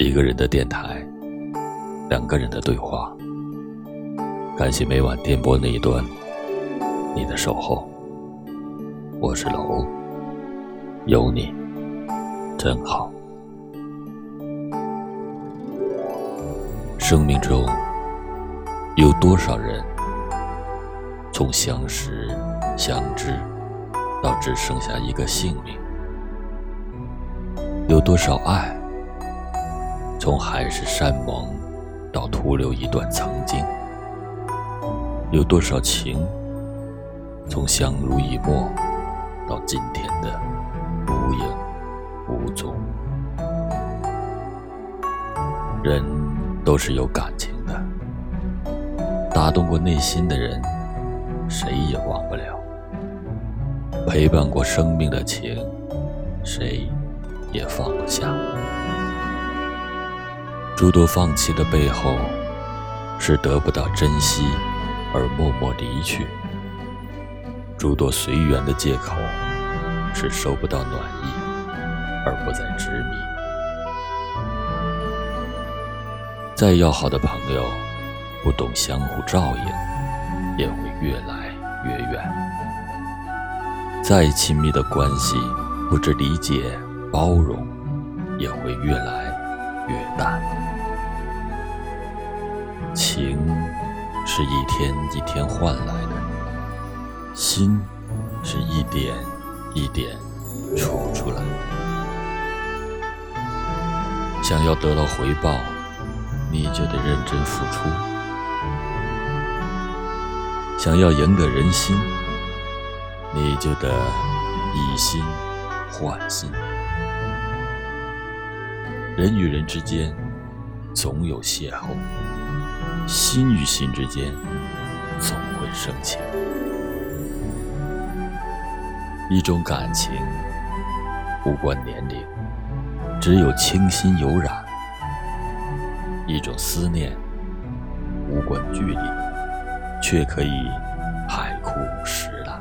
一个人的电台，两个人的对话。感谢每晚电波那一端你的守候，我是楼，有你真好。生命中有多少人从相识相知到只剩下一个姓名，有多少爱从海誓山盟到徒留一段曾经，有多少情从相濡以沫到今天的无影无踪。人都是有感情的，打动过内心的人谁也忘不了，陪伴过生命的情谁也放不下。诸多放弃的背后，是得不到珍惜而默默离去；诸多随缘的借口，是收不到暖意而不再执迷。再要好的朋友，不懂相互照应，也会越来越远；再亲密的关系，不知理解包容，也会越来越淡。情是一天一天换来的，心是一点一点储出来的。想要得到回报，你就得认真付出；想要赢得人心，你就得以心换心。人与人之间总有邂逅，心与心之间总会生情。一种感情无关年龄，只有清新有染；一种思念无关距离，却可以海枯石烂。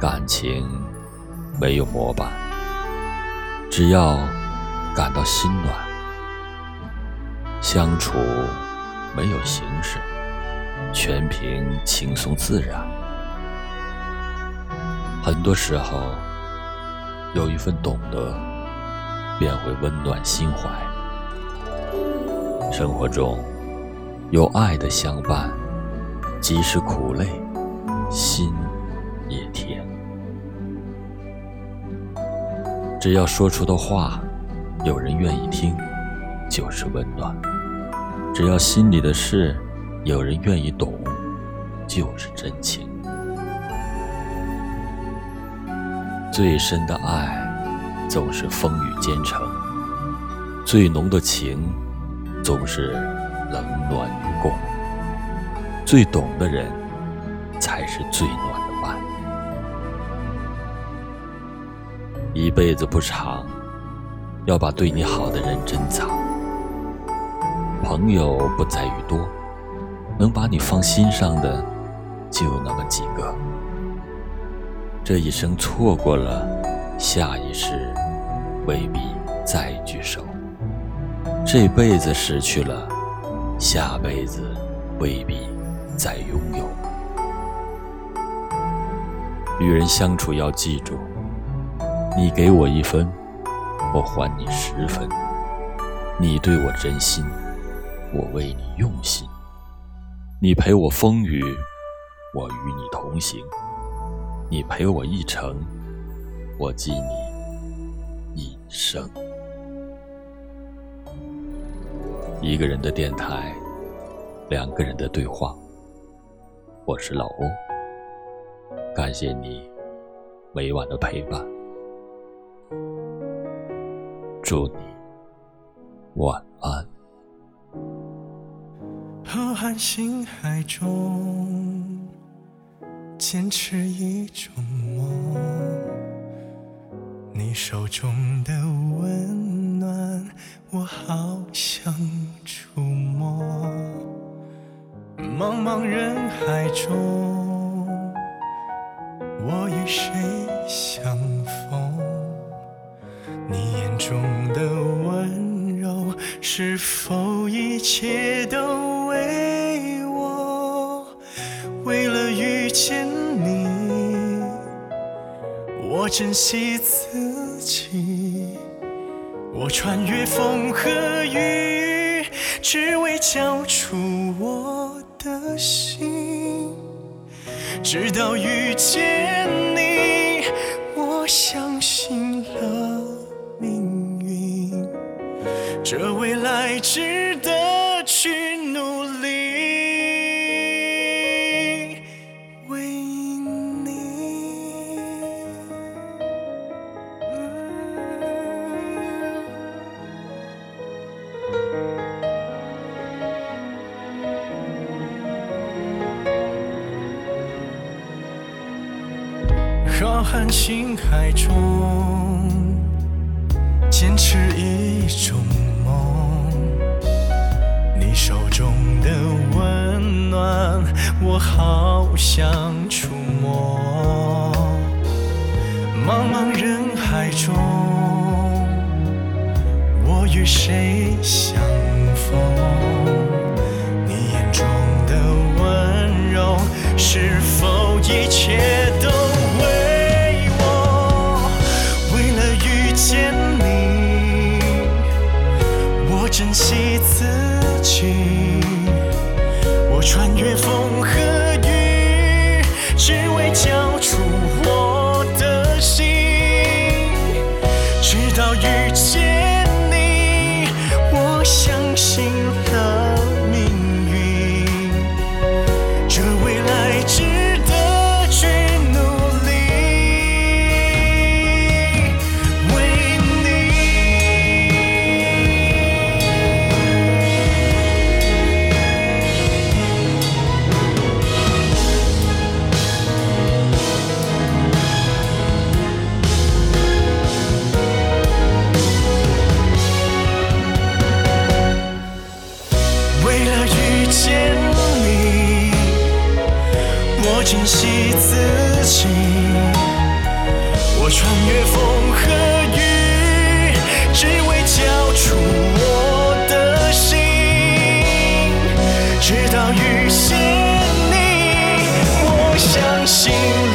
感情没有模板，只要感到心暖。相处没有形式，全凭轻松自然。很多时候，有一份懂得，便会温暖心怀。生活中有爱的相伴，即使苦累，心也甜。只要说出的话有人愿意听，就是温暖；只要心里的事有人愿意懂，就是真情。最深的爱总是风雨兼程，最浓的情总是冷暖与共。最懂的人才是最暖的伴。一辈子不长，要把对你好的人珍藏。朋友不在于多，能把你放心上的就那么几个。这一生错过了，下一世未必再聚首；这辈子失去了，下辈子未必再拥有。与人相处要记住，你给我1分，我还你10分；你对我真心，我为你用心；你陪我风雨，我与你同行；你陪我一程，我记你一生。一个人的电台，两个人的对话。我是老欧，感谢你每晚的陪伴。祝你晚安。浩瀚星海中，坚持一种梦，你手中的温暖我好想触摸。茫茫人海中，我与谁相逢，中的温柔，是否一切都为我？为了遇见你，我珍惜自己，我穿越风和雨，只为交出我的心。直到遇见你，我相信了命运，这未来值得去努力，为你。浩瀚星海中坚持一种梦，你手中的温暖我好想触摸。茫茫人海中我与谁相逢，你眼中的温柔是否一切都为我？为了遇见你，我珍惜自己，我穿越风和雨，只为交出我的心。直到遇见你，我相信了命运，这未来值得去努力，为为了遇见你，我珍惜自己，我穿越风和雨，只为交出我的心。直到遇见你，我相信